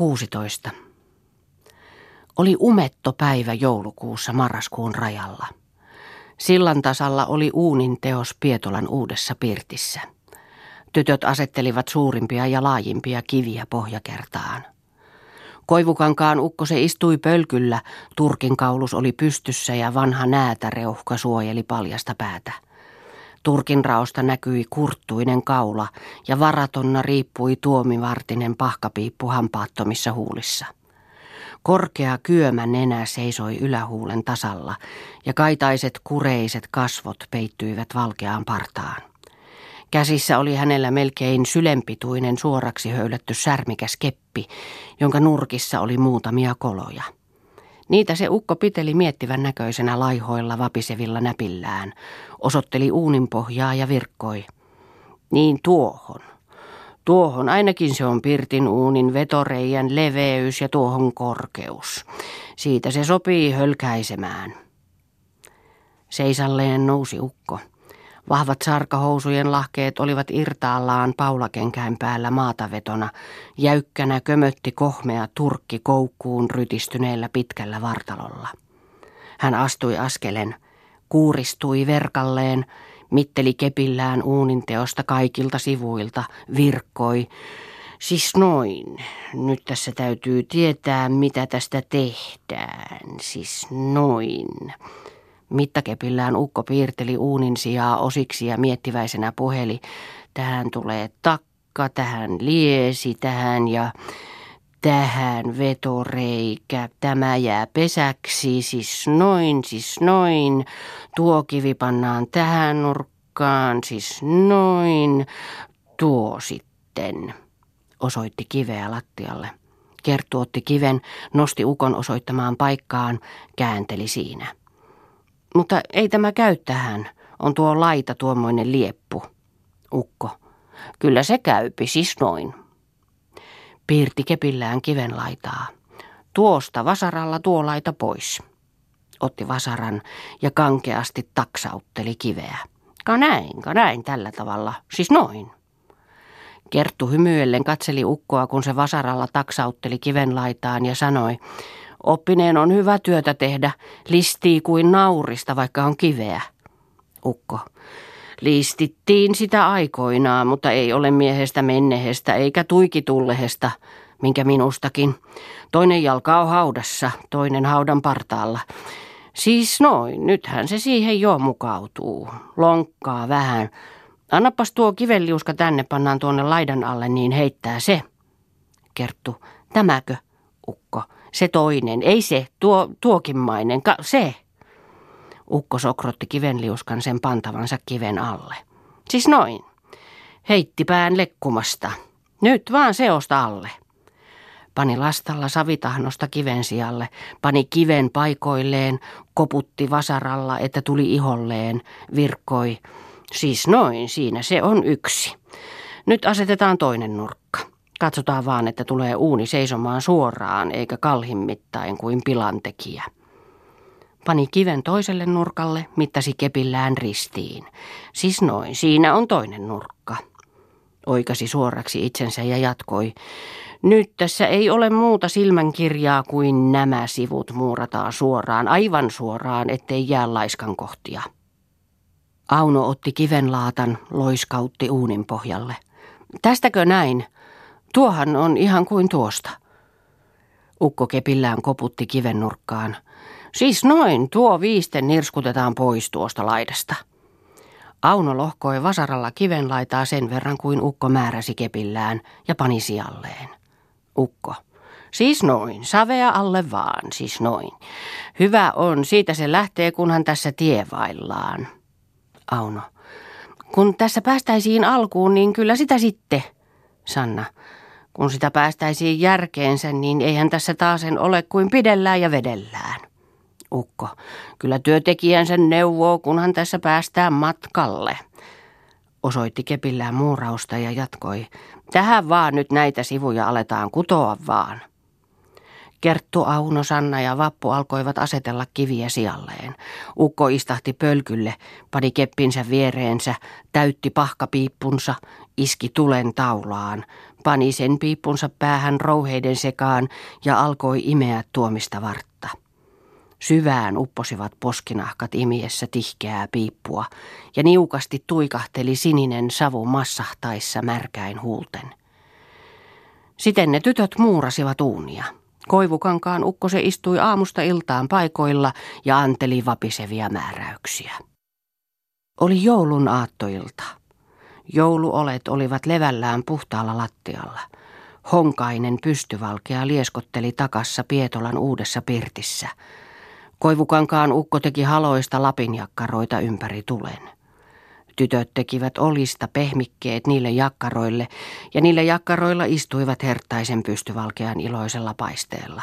16. Oli umetto päivä joulukuussa marraskuun rajalla. Sillan tasalla oli uunin teos Pietolan uudessa pirtissä. Tytöt asettelivat suurimpia ja laajimpia kiviä pohjakertaan. Koivukankaan ukko se istui pölkyllä, turkinkaulus oli pystyssä ja vanha näätäreuhka suojeli paljasta päätä. Turkinraosta näkyi kurttuinen kaula ja varatonna riippui tuomivartinen pahkapiippu hampaattomissa huulissa. Korkea kyömä nenä seisoi ylähuulen tasalla ja kaitaiset kureiset kasvot peittyivät valkeaan partaan. Käsissä oli hänellä melkein sylenpituinen suoraksi höylätty särmikäs keppi, jonka nurkissa oli muutamia koloja. Niitä se ukko piteli miettivän näköisenä laihoilla vapisevilla näpillään, osoitteli uuninpohjaa ja virkkoi. Niin tuohon. Tuohon ainakin se on pirtin uunin vetoreijän leveys ja tuohon korkeus. Siitä se sopii hölkäisemään. Seisalleen nousi ukko. Vahvat sarkahousujen lahkeet olivat irtaallaan paulakenkään päällä maatavetona, jäykkänä kömötti kohmea turkki koukkuun rytistyneellä pitkällä vartalolla. Hän astui askelen, kuuristui verkalleen, mitteli kepillään uuninteosta kaikilta sivuilta, virkkoi. Siis noin, nyt tässä täytyy tietää, mitä tästä tehdään, siis noin. Mittakepillään ukko piirteli uunin sijaa osiksi ja miettiväisenä puheli. Tähän tulee takka, tähän liesi, tähän ja tähän vetoreikä. Tämä jää pesäksi, siis noin, siis noin. Tuo kivi pannaan tähän nurkkaan, siis noin. Tuo sitten, osoitti kiveä lattialle. Kerttu otti kiven, nosti ukon osoittamaan paikkaan, käänteli siinä. Mutta ei tämä käy tähän. On tuo laita tuommoinen lieppu. Ukko. Kyllä se käypi, siis noin. Piirti kepillään kiven laitaa. Tuosta vasaralla tuo laita pois. Otti vasaran ja kankeasti taksautteli kiveä. Ka näin, tällä tavalla, siis noin. Kerttu hymyillen katseli ukkoa, kun se vasaralla taksautteli kiven laitaan ja sanoi... Oppineen on hyvä työtä tehdä, listii kuin naurista, vaikka on kiveä. Ukko. Listittiin sitä aikoinaan, mutta ei ole miehestä mennehestä eikä tuikitullehesta, minkä minustakin. Toinen jalka on haudassa, toinen haudan partaalla. Siis noin, nythän se siihen jo mukautuu. Lonkkaa vähän. Annapas tuo kivenliuska tänne, pannaan tuonne laidan alle, niin heittää se. Kerttu. Tämäkö? Ukko. Se toinen, ei se, tuokinmainen, se. Ukko sokrotti kivenliuskan sen pantavansa kiven alle. Siis noin. Heittipään lekkumasta. Nyt vaan seosta alle. Pani lastalla savitahnosta kiven sijalle, pani kiven paikoilleen, koputti vasaralla, että tuli iholleen, virkkoi. Siis noin, siinä se on yksi. Nyt asetetaan toinen nurkka. Katsotaan vaan, että tulee uuni seisomaan suoraan eikä kalhimmittain kuin pilantekijä. Pani kiven toiselle nurkalle, mittasi kepillään ristiin. Siis noin, siinä on toinen nurkka. Oikasi suoraksi itsensä ja jatkoi. Nyt tässä ei ole muuta silmänkirjaa kuin nämä sivut muurataan suoraan, aivan suoraan, ettei jää laiskan kohtia. Auno otti kivenlaatan, loiskautti uunin pohjalle. Tästäkö näin? Tuohan on ihan kuin tuosta. Ukko kepillään koputti kiven nurkkaan. Siis noin, tuo viisten nirskutetaan pois tuosta laidasta. Auno lohkoi vasaralla kiven laitaa sen verran kuin ukko määräsi kepillään ja pani sijalleen. Ukko. Siis noin, savea alle vaan, siis noin. Hyvä on, siitä se lähtee, kunhan tässä tievaillaan. Auno. Kun tässä päästäisiin alkuun, niin kyllä sitä sitten. Sanna. Kun sitä päästäisiin järkeensä, niin eihän tässä taasen ole kuin pidellään ja vedellään. Ukko. Kyllä työntekijänsä neuvoo, kunhan tässä päästään matkalle. Osoitti kepillään muurausta ja jatkoi. Tähän vaan nyt näitä sivuja aletaan kutoa vaan. Kerttu, Auno, Sanna ja Vappu alkoivat asetella kiviä sijalleen. Ukko istahti pölkylle, pani keppinsä viereensä, täytti pahkapiippunsa, iski tulen taulaan, pani sen piippunsa päähän rouheiden sekaan ja alkoi imeä tuomista vartta. Syvään upposivat poskinahkat imiessä tihkeää piippua ja niukasti tuikahteli sininen savu massahtaessa märkäin huulten. Siten ne tytöt muurasivat uunia. Koivukankaan ukko se istui aamusta iltaan paikoilla ja anteli vapisevia määräyksiä. Oli joulun aattoilta. Jouluolet olivat levällään puhtaalla lattialla. Honkainen pystyvalkea lieskotteli takassa Pietolan uudessa pirtissä. Koivukankaan ukko teki haloista lapinjakkaroita ympäri tulen. Tytöt tekivät olista pehmikkeet niille jakkaroille, ja niillä jakkaroilla istuivat herttaisen pystyvalkean iloisella paisteella.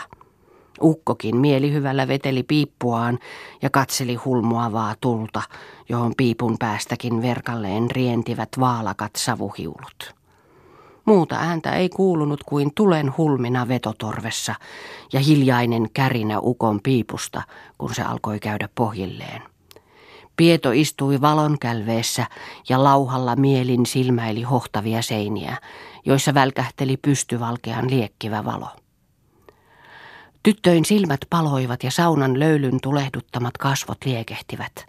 Ukkokin mielihyvällä veteli piippuaan ja katseli hulmuavaa tulta, johon piipun päästäkin verkalleen rientivät vaalakat savuhiulut. Muuta ääntä ei kuulunut kuin tulen hulmina vetotorvessa ja hiljainen kärinä ukon piipusta, kun se alkoi käydä pohjilleen. Pieto istui valonkälveessä ja lauhalla mielin silmäili hohtavia seiniä, joissa välkähteli pystyvalkean liekkivä valo. Tyttöin silmät paloivat ja saunan löylyn tulehduttamat kasvot liekehtivät.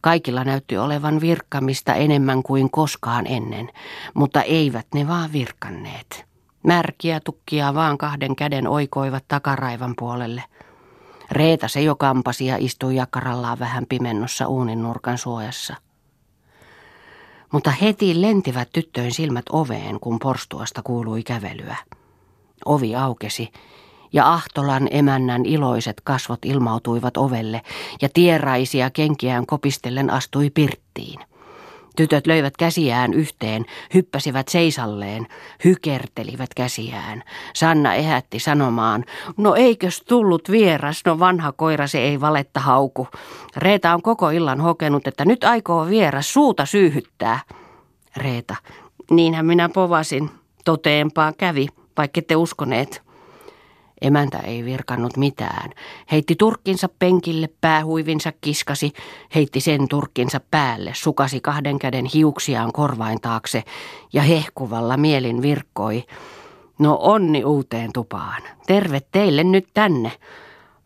Kaikilla näytti olevan virkkamista enemmän kuin koskaan ennen, mutta eivät ne vaan virkkanneet. Märkiä tukkia vaan kahden käden oikoivat takaraivan puolelle. Reeta se jo kampasi ja istui jakarallaan vähän pimennossa uunin nurkan suojassa. Mutta heti lentivät tyttöjen silmät oveen, kun porstuasta kuului kävelyä. Ovi aukesi ja Ahtolan emännän iloiset kasvot ilmautuivat ovelle ja tieraisia kenkiään kopistellen astui pirttiin. Tytöt löivät käsiään yhteen, hyppäsivät seisalleen, hykertelivät käsiään. Sanna ehätti sanomaan, no eikös tullut vieras, no vanha koira se ei valetta hauku. Reeta on koko illan hokenut, että nyt aikoo vieras suuta syyhyttää. Reeta, niinhän minä povasin, toteempaa kävi, vaikkette uskoneet. Emäntä ei virkannut mitään. Heitti turkkinsa penkille, päähuivinsa kiskasi, heitti sen turkkinsa päälle, sukasi kahden käden hiuksiaan korvain taakse ja hehkuvalla mielin virkkoi. No onni uuteen tupaan. Terve teille nyt tänne.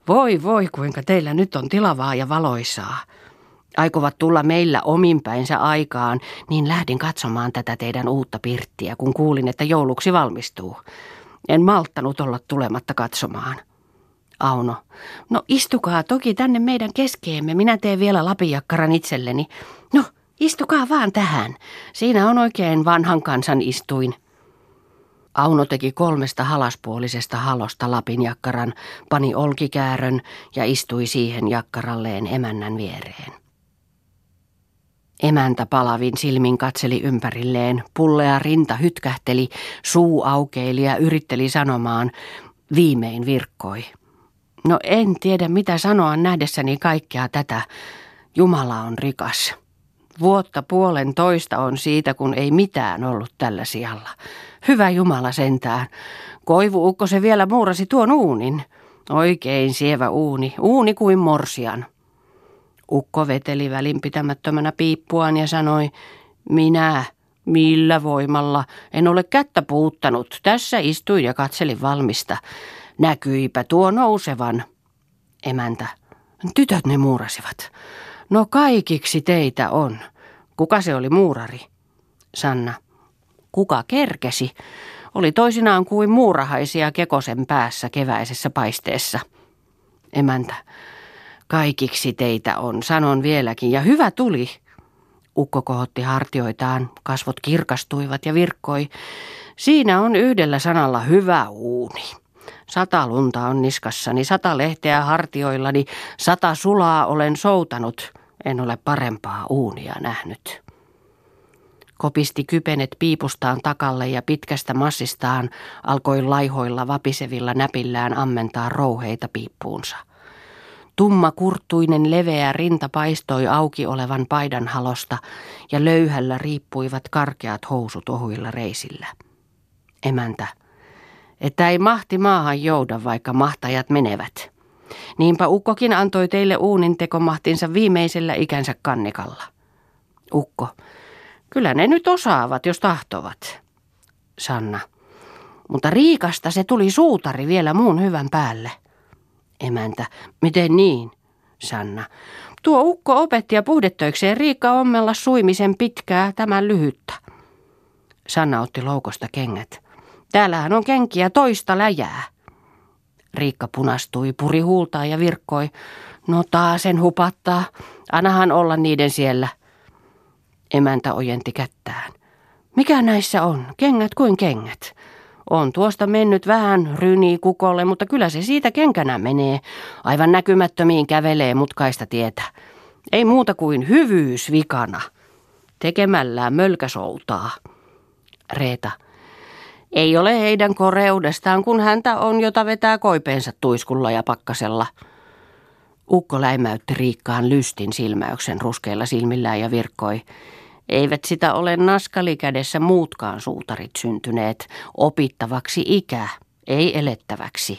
Voi voi, kuinka teillä nyt on tilavaa ja valoisaa. Aikovat tulla meillä ominpäinsä aikaan, niin lähdin katsomaan tätä teidän uutta pirttiä, kun kuulin, että jouluksi valmistuu. En malttanut olla tulematta katsomaan. Auno, no istukaa toki tänne meidän keskeemme, minä teen vielä lapinjakkaran itselleni. No, istukaa vaan tähän, siinä on oikein vanhan kansan istuin. Auno teki 3 halaspuolisesta halosta lapinjakkaran, pani olkikäärön ja istui siihen jakkaralleen emännän viereen. Emäntä palavin silmin katseli ympärilleen, pullea rinta hytkähteli, suu aukeili ja yritteli sanomaan, viimein virkkoi. No en tiedä mitä sanoa nähdessäni kaikkea tätä. Jumala on rikas. 1,5 vuotta on siitä, kun ei mitään ollut tällä sijalla. Hyvä Jumala sentään. Koivuukko se vielä muurasi tuon uunin. Oikein sievä uuni kuin morsian. Ukko veteli välinpitämättömänä piippuaan ja sanoi, minä, millä voimalla, en ole kättä puuttanut, tässä istuin ja katselin valmista. Näkyipä tuo nousevan. Emäntä, tytöt ne muurasivat. No kaikiksi teitä on. Kuka se oli muurari? Sanna, kuka kerkesi? Oli toisinaan kuin muurahaisia kekosen päässä keväisessä paisteessa. Emäntä. Kaikiksi teitä on, sanon vieläkin, ja hyvä tuli. Ukko kohotti hartioitaan, kasvot kirkastuivat ja virkkoi. Siinä on yhdellä sanalla hyvä uuni. 100 lunta on niskassani, 100 lehteä hartioillani, 100 sulaa olen soutanut. En ole parempaa uunia nähnyt. Kopisti kypenet piipustaan takalle ja pitkästä massistaan alkoi laihoilla vapisevilla näpillään ammentaa rouheita piippuunsa. Tumma kurttuinen leveä rinta paistoi auki olevan paidan halosta ja löyhällä riippuivat karkeat housut ohuilla reisillä. Emäntä, että ei mahti maahan jouda, vaikka mahtajat menevät. Niinpä ukkokin antoi teille uunintekomahtinsa viimeisellä ikänsä kannikalla. Ukko, kyllä ne nyt osaavat, jos tahtovat. Sanna, mutta Riikasta se tuli suutari vielä muun hyvän päälle. Emäntä, miten niin? Sanna, tuo ukko opetti ja puhdetöikseen Riikka ommella suimisen pitkää, tämän lyhyttä. Sanna otti loukosta kengät. Täällähän on kenkiä toista läjää. Riikka punastui, puri huultaan ja virkkoi. No taasen hupattaa, annahan olla niiden siellä. Emäntä ojenti kättään. Mikä näissä on? Kengät kuin kengät. On tuosta mennyt vähän ryni kukolle, mutta kyllä se siitä kenkänä menee. Aivan näkymättömiin kävelee mutkaista tietä. Ei muuta kuin hyvyys vikana. Tekemällään mölkäsoltaa. Reeta. Ei ole heidän koreudestaan, kun häntä on, jota vetää koipeensa tuiskulla ja pakkasella. Ukko läimäytti Riikkaan lystin silmäyksen ruskeilla silmillään ja virkkoi. Eivät sitä ole naskalikädessä muutkaan suutarit syntyneet, opittavaksi ikä, ei elettäväksi.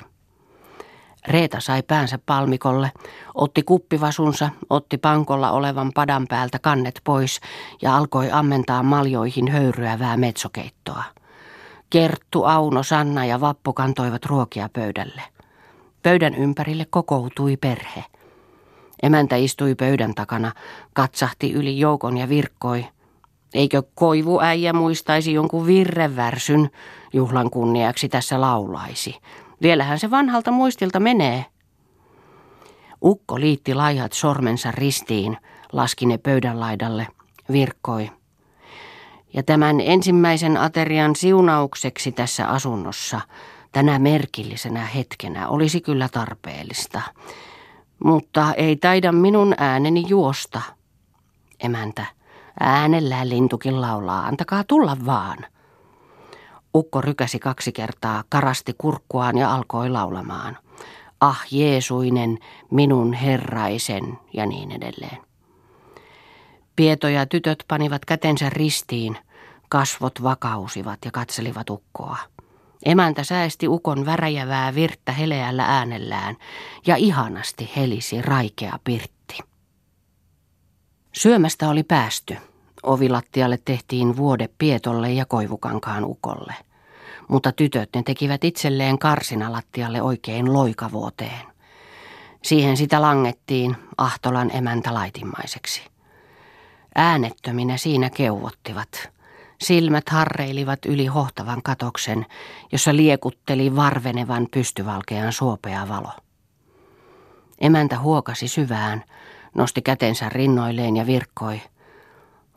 Reeta sai päänsä palmikolle, otti kuppivasunsa, otti pankolla olevan padan päältä kannet pois ja alkoi ammentaa maljoihin höyryävää metsokeittoa. Kerttu, Auno, Sanna ja Vappu kantoivat ruokia pöydälle. Pöydän ympärille kokoutui perhe. Emäntä istui pöydän takana, katsahti yli joukon ja virkkoi. Eikö koivuäijä muistaisi jonkun virrevärsyn juhlan kunniaksi tässä laulaisi? Vielähän se vanhalta muistilta menee. Ukko liitti laihat sormensa ristiin, laski ne pöydän laidalle, virkkoi. Ja tämän ensimmäisen aterian siunaukseksi tässä asunnossa, tänä merkillisenä hetkenä, olisi kyllä tarpeellista. Mutta ei taida minun ääneni juosta. Emäntä, äänellään lintukin laulaa, antakaa tulla vaan. Ukko rykäsi 2 kertaa, karasti kurkkuaan ja alkoi laulamaan. Ah Jeesuinen, minun herraisen ja niin edelleen. Pieto ja tytöt panivat kätensä ristiin, kasvot vakausivat ja katselivat ukkoa. Emäntä säesti ukon väräjävää virttä heleällä äänellään ja ihanasti helisi raikea pirtti. Syömästä oli päästy. Ovilattialle tehtiin vuode Pietolle ja Koivukankaan ukolle. Mutta tytöt ne tekivät itselleen karsinalattialle oikein loikavuoteen. Siihen sitä langettiin Ahtolan emäntä laitimaiseksi. Äänettöminä siinä keuvottivat. Silmät harreilivat yli hohtavan katoksen, jossa liekutteli varvenevan pystyvalkean suopea valo. Emäntä huokasi syvään, nosti kätensä rinnoilleen ja virkkoi.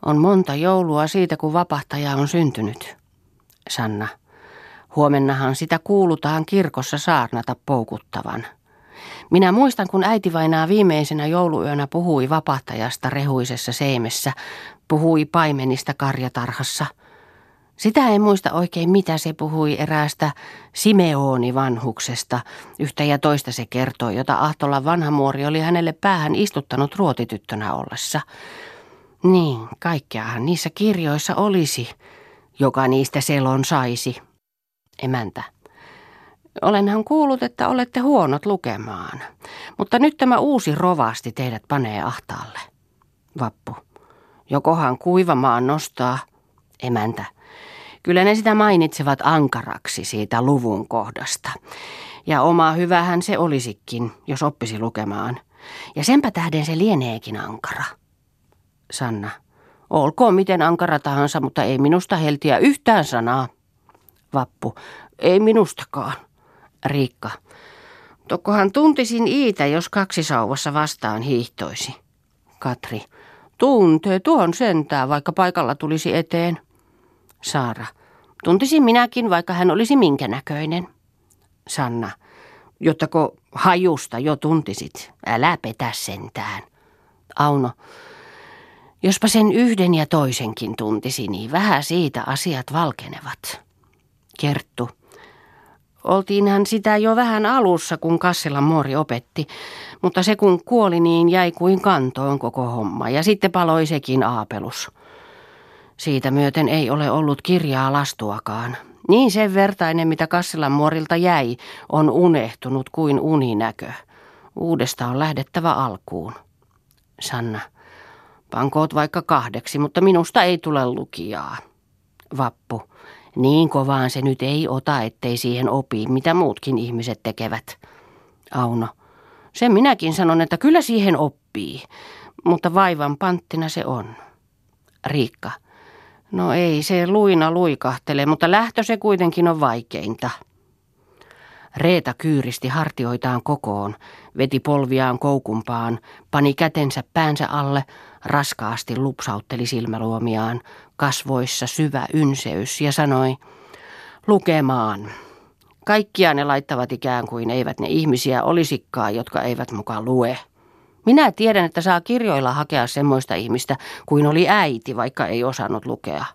On monta joulua siitä, kun vapahtaja on syntynyt. Sanna, huomennahan sitä kuulutaan kirkossa saarnata poukuttavan. Minä muistan, kun äitivainaa viimeisenä jouluyönä puhui vapahtajasta rehuisessa seimessä, puhui paimenista karjatarhassa. Sitä en muista oikein, mitä se puhui eräästä Simeoni-vanhuksesta. Yhtä ja toista se kertoi, jota Ahtolan vanha muori oli hänelle päähän istuttanut ruotityttönä ollessa. Niin, kaikkeahan niissä kirjoissa olisi, joka niistä selon saisi. Emäntä. Olenhan kuullut, että olette huonot lukemaan, mutta nyt tämä uusi rovasti teidät panee ahtaalle. Vappu. Jokohan kuivamaan nostaa. Emäntä. Kyllä ne sitä mainitsevat ankaraksi siitä luvun kohdasta. Ja oma hyvähän se olisikin, jos oppisi lukemaan. Ja senpä tähden se lieneekin ankara. Sanna. Olkoon miten ankara tahansa, mutta ei minusta heltiä yhtään sanaa. Vappu. Ei minustakaan. Riikka. Tokkohan tuntisin iitä, jos 2 sauvassa vastaan hiihtoisi. Katri. Tuntee tuon sentään, vaikka paikalla tulisi eteen. Saara. Tuntisin minäkin, vaikka hän olisi minkä näköinen. Sanna. Jottako hajusta jo tuntisit. Älä petä sentään. Auno. Jospa sen yhden ja toisenkin tuntisi, niin vähän siitä asiat valkenevat. Kerttu. Oltiinhan sitä jo vähän alussa, kun Kassilan muori opetti, mutta se kun kuoli, niin jäi kuin kantoon koko homma ja sitten paloi sekin aapelus. Siitä myöten ei ole ollut kirjaa lastuakaan. Niin sen vertainen, mitä Kassilan muorilta jäi, on unehtunut kuin uninäkö. Uudesta on lähdettävä alkuun. Sanna. Pankoot vaikka 2, mutta minusta ei tule lukijaa. Vappu. Niin kovaan se nyt ei ota, ettei siihen opi, mitä muutkin ihmiset tekevät. Auno. Sen minäkin sanon, että kyllä siihen oppii, mutta vaivan panttina se on. Riikka. No ei, se luina luikahtelee, mutta lähtö se kuitenkin on vaikeinta. Reeta kyyristi hartioitaan kokoon, veti polviaan koukumpaan, pani kätensä päänsä alle, raskaasti lupsautteli silmäluomiaan, kasvoissa syvä ynseys ja sanoi, lukemaan. Kaikkia ne laittavat ikään kuin eivät ne ihmisiä olisikaan, jotka eivät mukaan lue. Minä tiedän, että saa kirjoilla hakea semmoista ihmistä kuin oli äiti, vaikka ei osannut lukea.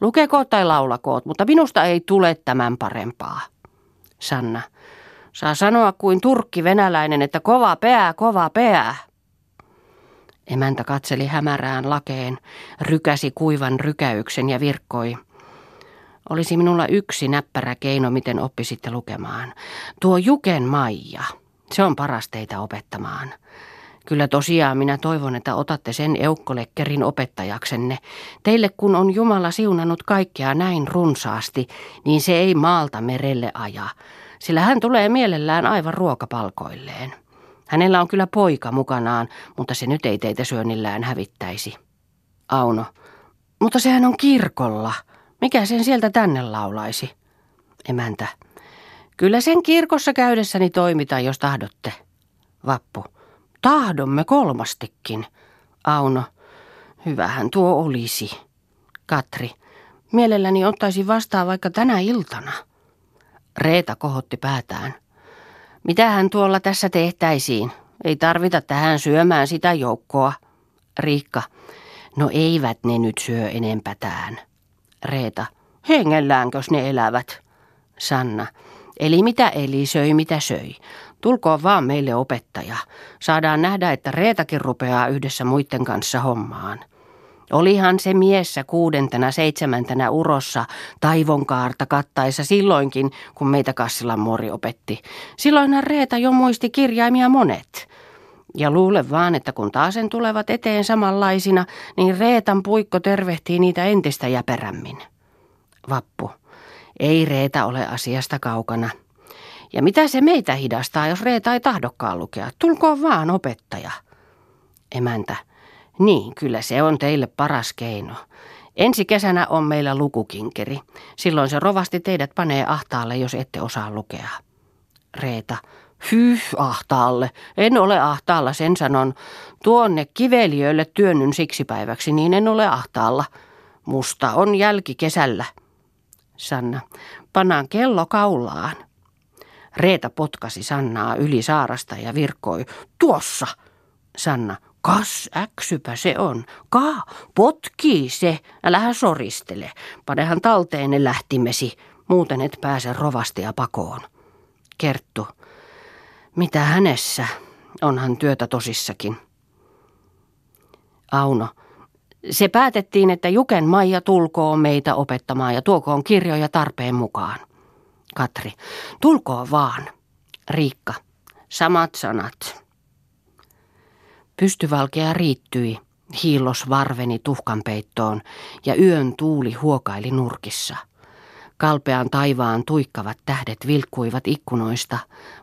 Lukekoot tai laulakoot, mutta minusta ei tule tämän parempaa. Sanna. Saa sanoa kuin turkki venäläinen, että kova pää, kova pää. Emäntä katseli hämärään lakeen, rykäsi kuivan rykäyksen ja virkkoi. Olisi minulla yksi näppärä keino, miten oppisitte lukemaan. Tuo Juken Maija, se on paras teitä opettamaan. Kyllä tosiaan minä toivon, että otatte sen eukkolekkerin opettajaksenne. Teille kun on Jumala siunannut kaikkea näin runsaasti, niin se ei maalta merelle aja, sillä hän tulee mielellään aivan ruokapalkoilleen. Hänellä on kyllä poika mukanaan, mutta se nyt ei teitä syönnillään hävittäisi. Auno, mutta sehän on kirkolla. Mikä sen sieltä tänne laulaisi? Emäntä, kyllä sen kirkossa käydessäni toimitaan, jos tahdotte. Vappu, tahdomme kolmastikin. Auno, hyvähän tuo olisi. Katri, mielelläni ottaisin vastaan vaikka tänä iltana. Reeta kohotti päätään. Mitähän tuolla tässä tehtäisiin? Ei tarvita tähän syömään sitä joukkoa. Riikka, no eivät ne nyt syö enempätään. Reeta, hengelläänkös ne elävät? Sanna, eli mitä eli söi, mitä söi. Tulkoon vaan meille opettaja. Saadaan nähdä, että Reetakin rupeaa yhdessä muiden kanssa hommaan. Olihan se miessä 6./7. urossa taivonkaarta kattaessa silloinkin, kun meitä Kassilan muori opetti. Silloinhan Reeta jo muisti kirjaimia monet. Ja luule vaan, että kun taasen tulevat eteen samanlaisina, niin Reetan puikko tervehtii niitä entistä jäperämmin. Vappu, ei Reeta ole asiasta kaukana. Ja mitä se meitä hidastaa, jos Reeta ei tahdokaan lukea? Tulkoon vaan opettaja. Emäntä, niin kyllä se on teille paras keino. Ensi kesänä on meillä lukukinkeri. Silloin se rovasti teidät panee ahtaalle, jos ette osaa lukea. Reeta, hyh, ahtaalle. En ole ahtaalla, sen sanon. Tuonne kivelijöille työnnyn siksi päiväksi, niin en ole ahtaalla. Musta on jälki kesällä. Sanna, pannaan kello kaulaan. Reeta potkasi Sannaa yli saarasta ja virkkoi. Tuossa! Sanna, kas äksypä se on. Ka, potkii se. Älähän soristele. Panehan talteen ne lähtimesi. Muuten et pääse rovastia pakoon. Kerttu. Mitä hänessä? Onhan työtä tosissakin. Auno. Se päätettiin, että Juken Maija tulkoon meitä opettamaan ja tuokoon kirjoja tarpeen mukaan. Katri. Tulkoon vaan. Riikka. Samat sanat. Pystyvalkea riittyi. Hiillos varveni tuhkanpeittoon ja yön tuuli huokaili nurkissa. Kalpean taivaan tuikkavat tähdet vilkkuivat ikkunoista,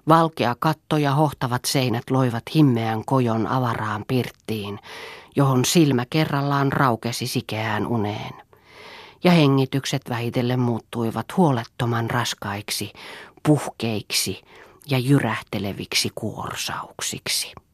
valkea katto ja hohtavat seinät loivat himmeän kojon avaraan pirttiin, johon silmä kerrallaan raukesi sikeään uneen. Ja hengitykset vähitellen muuttuivat huolettoman raskaiksi, puhkeiksi ja jyrähteleviksi kuorsauksiksi.